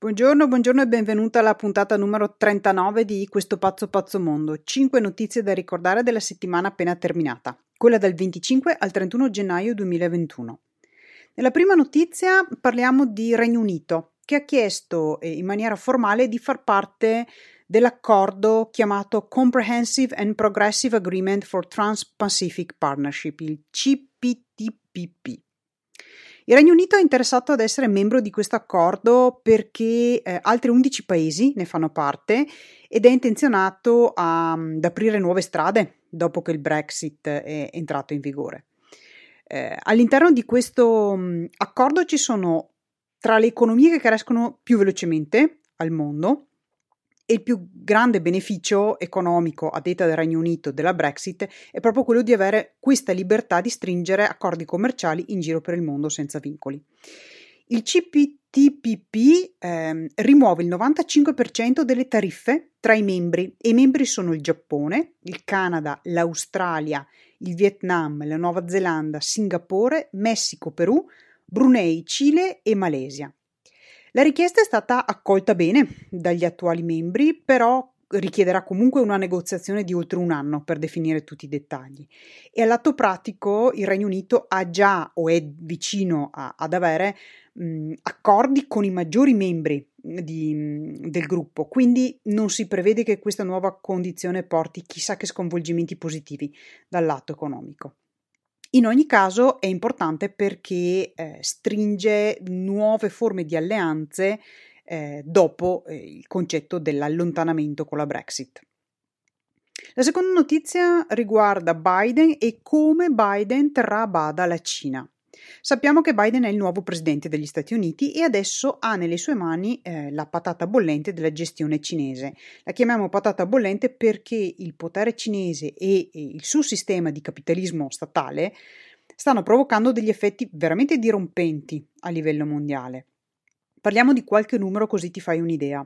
Buongiorno e benvenuta alla puntata numero 39 di Questo pazzo mondo. 5 notizie da ricordare della settimana appena terminata, quella dal 25 al 31 gennaio 2021. Nella prima notizia parliamo di Regno Unito, che ha chiesto in maniera formale di far parte dell'accordo chiamato Comprehensive and Progressive Agreement for Trans-Pacific Partnership, il CPTPP. Il Regno Unito è interessato ad essere membro di questo accordo perché altri 11 paesi ne fanno parte ed è intenzionato ad aprire nuove strade dopo che il Brexit è entrato in vigore. All'interno di questo accordo ci sono tra le economie che crescono più velocemente al mondo e il più grande beneficio economico a detta del Regno Unito della Brexit è proprio quello di avere questa libertà di stringere accordi commerciali in giro per il mondo senza vincoli. Il CPTPP rimuove il 95% delle tariffe tra i membri e i membri sono il Giappone, il Canada, l'Australia, il Vietnam, la Nuova Zelanda, Singapore, Messico, Perù, Brunei, Cile e Malesia. La richiesta è stata accolta bene dagli attuali membri, però richiederà comunque una negoziazione di oltre un anno per definire tutti i dettagli. E all'atto pratico il Regno Unito ha già o è vicino ad avere accordi con i maggiori membri del gruppo, quindi non si prevede che questa nuova condizione porti chissà che sconvolgimenti positivi dal lato economico. In ogni caso è importante perché stringe nuove forme di alleanze dopo il concetto dell'allontanamento con la Brexit. La seconda notizia riguarda Biden e come Biden terrà a bada la Cina. Sappiamo che Biden è il nuovo presidente degli Stati Uniti e adesso ha nelle sue mani la patata bollente della gestione cinese. La chiamiamo patata bollente perché il potere cinese e il suo sistema di capitalismo statale stanno provocando degli effetti veramente dirompenti a livello mondiale. Parliamo di qualche numero così ti fai un'idea.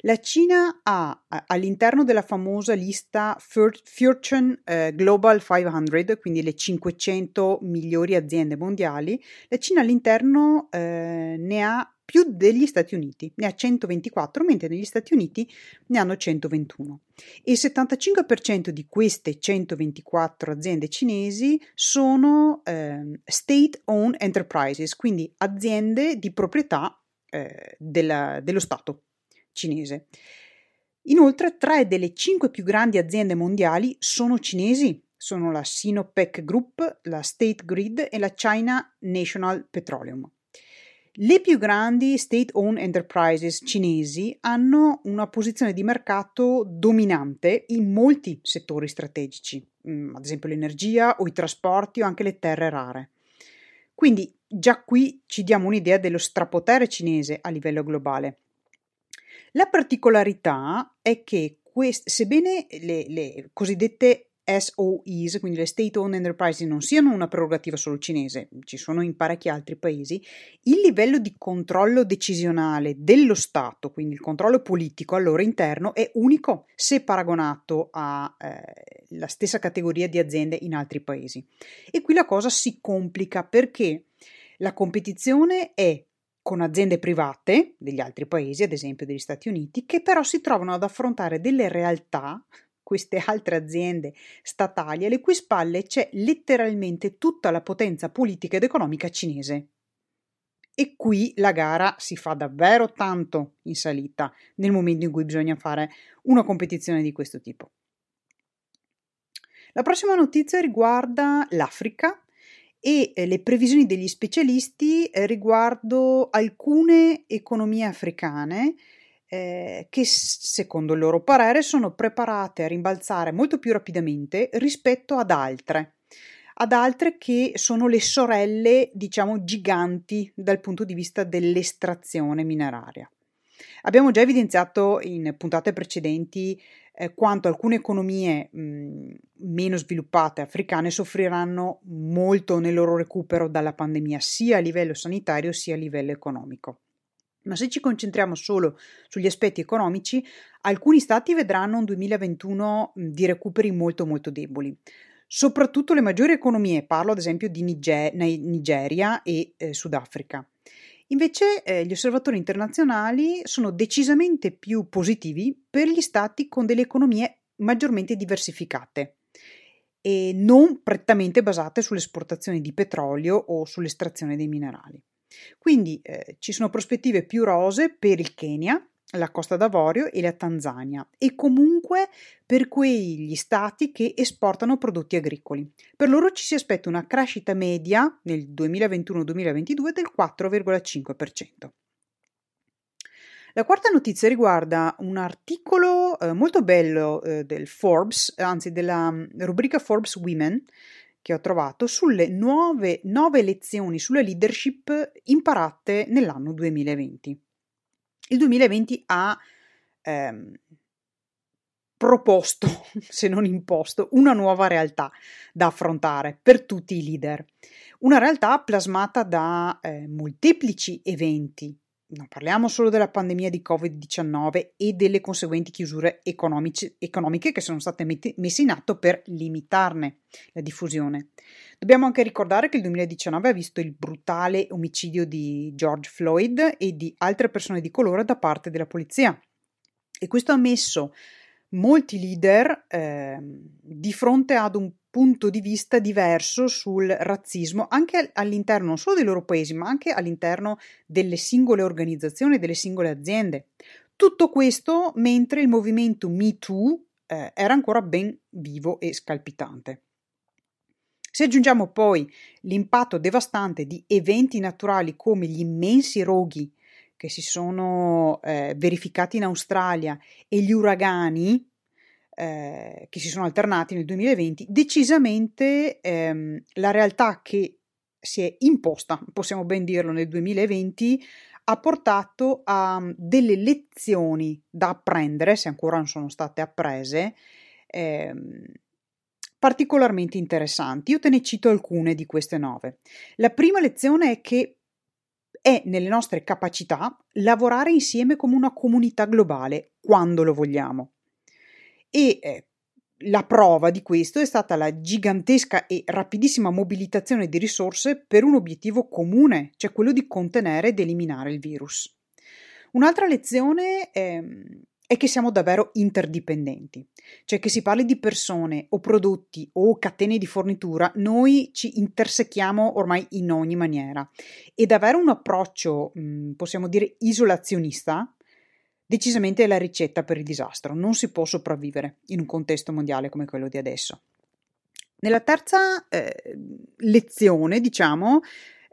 La Cina ha all'interno della famosa lista Fortune Global 500, quindi le 500 migliori aziende mondiali, la Cina all'interno ne ha più degli Stati Uniti, ne ha 124, mentre negli Stati Uniti ne hanno 121. E il 75% di queste 124 aziende cinesi sono state-owned enterprises, quindi aziende di proprietà dello Stato cinese. Inoltre 3 delle 5 più grandi aziende mondiali sono cinesi, sono la Sinopec Group, la State Grid e la China National Petroleum. Le più grandi state-owned enterprises cinesi hanno una posizione di mercato dominante in molti settori strategici, ad esempio l'energia o i trasporti o anche le terre rare. Quindi già qui ci diamo un'idea dello strapotere cinese a livello globale. La particolarità è che sebbene le cosiddette SOEs, quindi le state-owned enterprises, non siano una prerogativa solo cinese, ci sono in parecchi altri paesi, il livello di controllo decisionale dello Stato, quindi il controllo politico al loro interno, è unico se paragonato alla stessa categoria di aziende in altri paesi. E qui la cosa si complica perché la competizione è con aziende private degli altri paesi, ad esempio degli Stati Uniti, che però si trovano ad affrontare delle realtà, queste altre aziende statali, alle cui spalle c'è letteralmente tutta la potenza politica ed economica cinese. E qui la gara si fa davvero tanto in salita nel momento in cui bisogna fare una competizione di questo tipo. La prossima notizia riguarda l'Africa e le previsioni degli specialisti riguardo alcune economie africane che secondo il loro parere sono preparate a rimbalzare molto più rapidamente rispetto ad altre che sono le sorelle, diciamo, giganti dal punto di vista dell'estrazione mineraria. Abbiamo già evidenziato in puntate precedenti quanto alcune economie meno sviluppate africane soffriranno molto nel loro recupero dalla pandemia, sia a livello sanitario sia a livello economico. Ma se ci concentriamo solo sugli aspetti economici, alcuni stati vedranno un 2021 di recuperi molto molto deboli. Soprattutto le maggiori economie, parlo ad esempio di Nigeria e Sudafrica. Invece gli osservatori internazionali sono decisamente più positivi per gli stati con delle economie maggiormente diversificate e non prettamente basate sull'esportazione di petrolio o sull'estrazione dei minerali. Quindi ci sono prospettive più rosee per il Kenya, la Costa d'Avorio e la Tanzania e comunque per quegli stati che esportano prodotti agricoli. Per loro ci si aspetta una crescita media nel 2021-2022 del 4,5%. La quarta notizia riguarda un articolo molto bello del Forbes, anzi della rubrica Forbes Women, che ho trovato sulle nuove 9 lezioni sulla leadership imparate nell'anno 2020. Il 2020 ha proposto, se non imposto, una nuova realtà da affrontare per tutti i leader. Una realtà plasmata da molteplici eventi. Non parliamo solo della pandemia di Covid-19 e delle conseguenti chiusure economiche che sono state messe in atto per limitarne la diffusione. Dobbiamo anche ricordare che il 2019 ha visto il brutale omicidio di George Floyd e di altre persone di colore da parte della polizia. E questo ha messo molti leader di fronte ad un punto di vista diverso sul razzismo anche all'interno non solo dei loro paesi ma anche all'interno delle singole organizzazioni, delle singole aziende. Tutto questo mentre il movimento Me Too era ancora ben vivo e scalpitante. Se aggiungiamo poi l'impatto devastante di eventi naturali come gli immensi roghi che si sono verificati in Australia e gli uragani che si sono alternati nel 2020, decisamente la realtà che si è imposta, possiamo ben dirlo, nel 2020 ha portato a delle lezioni da apprendere, se ancora non sono state apprese, particolarmente interessanti. Io te ne cito alcune di queste 9. La prima lezione è che è nelle nostre capacità lavorare insieme come una comunità globale quando lo vogliamo. E la prova di questo è stata la gigantesca e rapidissima mobilitazione di risorse per un obiettivo comune, cioè quello di contenere ed eliminare il virus. Un'altra lezione è che siamo davvero interdipendenti, cioè che si parli di persone o prodotti o catene di fornitura, noi ci intersechiamo ormai in ogni maniera ed avere un approccio, possiamo dire, isolazionista, decisamente è la ricetta per il disastro, non si può sopravvivere in un contesto mondiale come quello di adesso. Nella terza lezione, diciamo,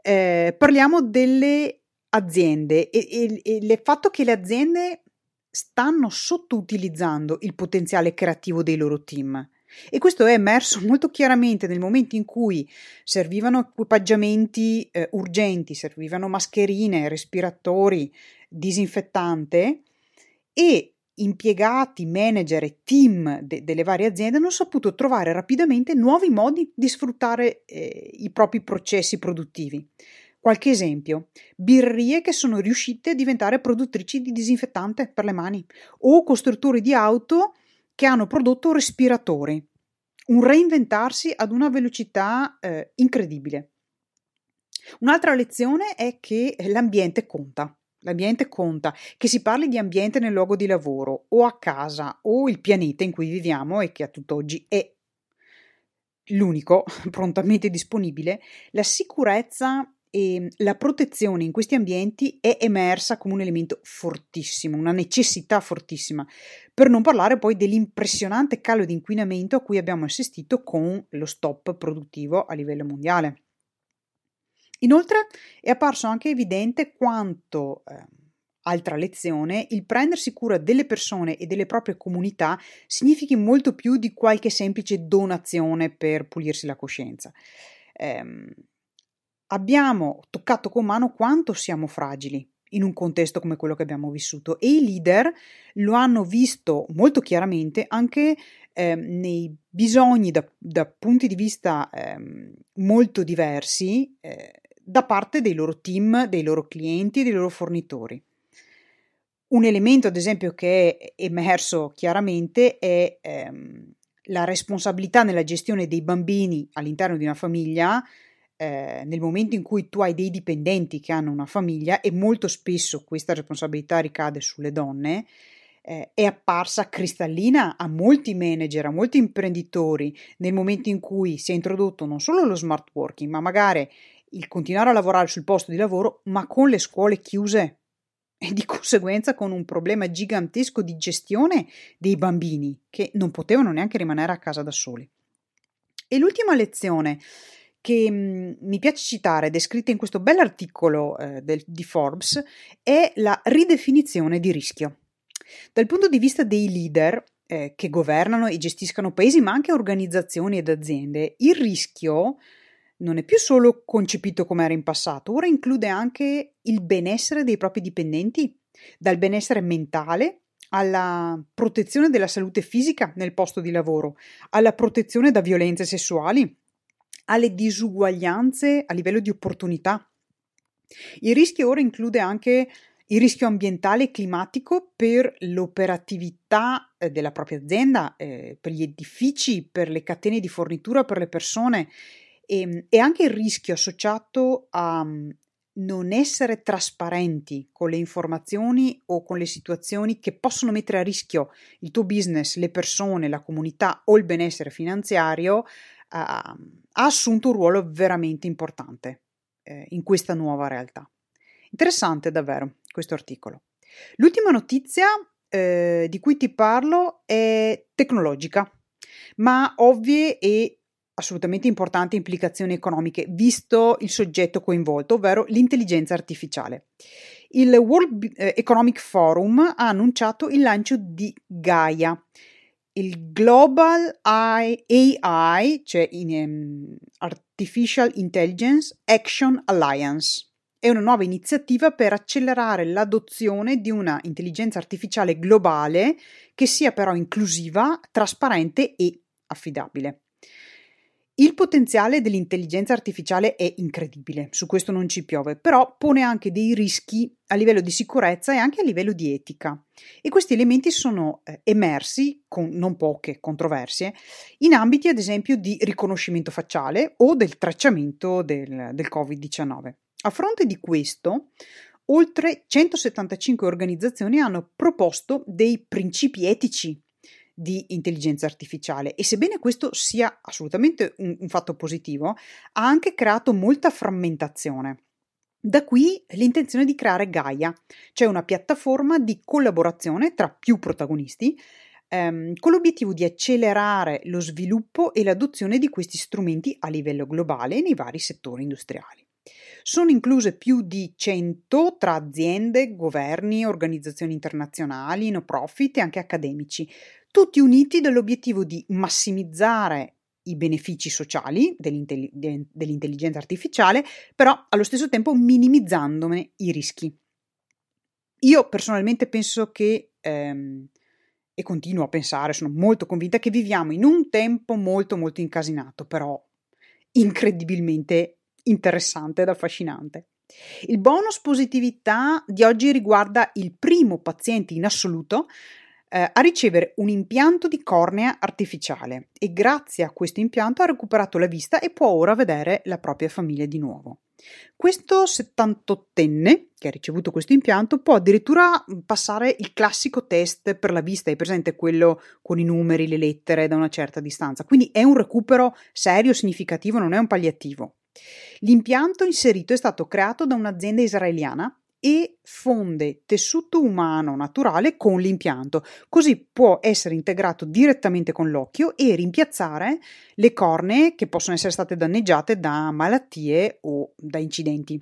parliamo delle aziende e il fatto che le aziende stanno sottoutilizzando il potenziale creativo dei loro team. E questo è emerso molto chiaramente nel momento in cui servivano equipaggiamenti urgenti, servivano mascherine, respiratori, disinfettante. E impiegati, manager e team delle varie aziende hanno saputo trovare rapidamente nuovi modi di sfruttare i propri processi produttivi. Qualche esempio: birrerie che sono riuscite a diventare produttrici di disinfettante per le mani o costruttori di auto che hanno prodotto respiratori. Un reinventarsi ad una velocità incredibile. Un'altra lezione è che l'ambiente conta. L'ambiente conta, che si parli di ambiente nel luogo di lavoro o a casa o il pianeta in cui viviamo e che a tutt'oggi è l'unico prontamente disponibile, la sicurezza e la protezione in questi ambienti è emersa come un elemento fortissimo, una necessità fortissima, per non parlare poi dell'impressionante calo di inquinamento a cui abbiamo assistito con lo stop produttivo a livello mondiale. Inoltre è apparso anche evidente quanto, altra lezione, il prendersi cura delle persone e delle proprie comunità significhi molto più di qualche semplice donazione per pulirsi la coscienza. Abbiamo toccato con mano quanto siamo fragili in un contesto come quello che abbiamo vissuto e i leader lo hanno visto molto chiaramente anche nei bisogni da punti di vista molto diversi da parte dei loro team, dei loro clienti e dei loro fornitori. Un elemento, ad esempio, che è emerso chiaramente è la responsabilità nella gestione dei bambini all'interno di una famiglia nel momento in cui tu hai dei dipendenti che hanno una famiglia, e molto spesso questa responsabilità ricade sulle donne, è apparsa cristallina a molti manager, a molti imprenditori, nel momento in cui si è introdotto non solo lo smart working, ma magari il continuare a lavorare sul posto di lavoro, ma con le scuole chiuse e di conseguenza con un problema gigantesco di gestione dei bambini che non potevano neanche rimanere a casa da soli. E l'ultima lezione che mi piace citare, descritta in questo bell'articolo di Forbes, è la ridefinizione di rischio. Dal punto di vista dei leader che governano e gestiscono paesi, ma anche organizzazioni ed aziende, il rischio non è più solo concepito come era in passato, ora include anche il benessere dei propri dipendenti, dal benessere mentale alla protezione della salute fisica nel posto di lavoro, alla protezione da violenze sessuali, alle disuguaglianze a livello di opportunità. Il rischio ora include anche il rischio ambientale e climatico per l'operatività della propria azienda, per gli edifici, per le catene di fornitura, per le persone, e anche il rischio associato a non essere trasparenti con le informazioni o con le situazioni che possono mettere a rischio il tuo business, le persone, la comunità o il benessere finanziario, ha assunto un ruolo veramente importante in questa nuova realtà. Interessante davvero questo articolo. L'ultima notizia di cui ti parlo è tecnologica, ma ovvie e assolutamente importanti implicazioni economiche, visto il soggetto coinvolto, ovvero l'intelligenza artificiale. Il World Economic Forum ha annunciato il lancio di Gaia, il Global AI, cioè Artificial Intelligence Action Alliance. È una nuova iniziativa per accelerare l'adozione di una intelligenza artificiale globale che sia però inclusiva, trasparente e affidabile. Il potenziale dell'intelligenza artificiale è incredibile, su questo non ci piove, però pone anche dei rischi a livello di sicurezza e anche a livello di etica. E questi elementi sono emersi, con non poche controversie, in ambiti ad esempio di riconoscimento facciale o del tracciamento del Covid-19. A fronte di questo, oltre 175 organizzazioni hanno proposto dei principi etici di intelligenza artificiale, e sebbene questo sia assolutamente un fatto positivo, ha anche creato molta frammentazione. Da qui l'intenzione di creare Gaia, cioè una piattaforma di collaborazione tra più protagonisti, con l'obiettivo di accelerare lo sviluppo e l'adozione di questi strumenti a livello globale nei vari settori industriali. Sono incluse più di 100 tra aziende, governi, organizzazioni internazionali, no profit e anche accademici, tutti uniti dall'obiettivo di massimizzare i benefici sociali dell'intelligenza artificiale, però allo stesso tempo minimizzandone i rischi. Io personalmente penso che, e continuo a pensare, sono molto convinta che viviamo in un tempo molto molto incasinato, però incredibilmente interessante ed affascinante. Il bonus positività di oggi riguarda il primo paziente in assoluto a ricevere un impianto di cornea artificiale, e grazie a questo impianto ha recuperato la vista e può ora vedere la propria famiglia di nuovo. Questo 78enne che ha ricevuto questo impianto può addirittura passare il classico test per la vista, è presente quello con i numeri, le lettere da una certa distanza, quindi è un recupero serio, significativo, non è un palliativo. L'impianto inserito è stato creato da un'azienda israeliana e fonde tessuto umano naturale con l'impianto, così può essere integrato direttamente con l'occhio e rimpiazzare le cornee che possono essere state danneggiate da malattie o da incidenti.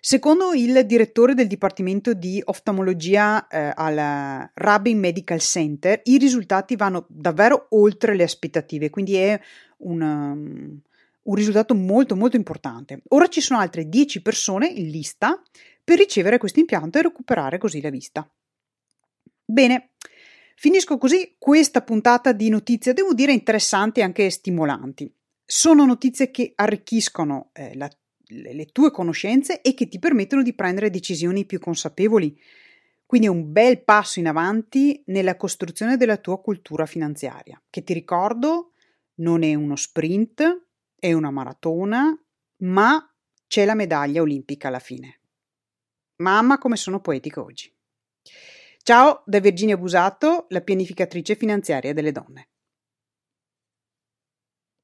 Secondo il direttore del Dipartimento di Oftalmologia al Rabin Medical Center, i risultati vanno davvero oltre le aspettative, quindi è un risultato molto molto importante. Ora ci sono altre 10 persone in lista per ricevere questo impianto e recuperare così la vista. Bene, finisco così questa puntata di notizie, devo dire interessanti e anche stimolanti. Sono notizie che arricchiscono le tue conoscenze e che ti permettono di prendere decisioni più consapevoli. Quindi è un bel passo in avanti nella costruzione della tua cultura finanziaria, che ti ricordo non è uno sprint, è una maratona, ma c'è la medaglia olimpica alla fine. Mamma, come sono poetica oggi. Ciao da Virginia Busato, la pianificatrice finanziaria delle donne.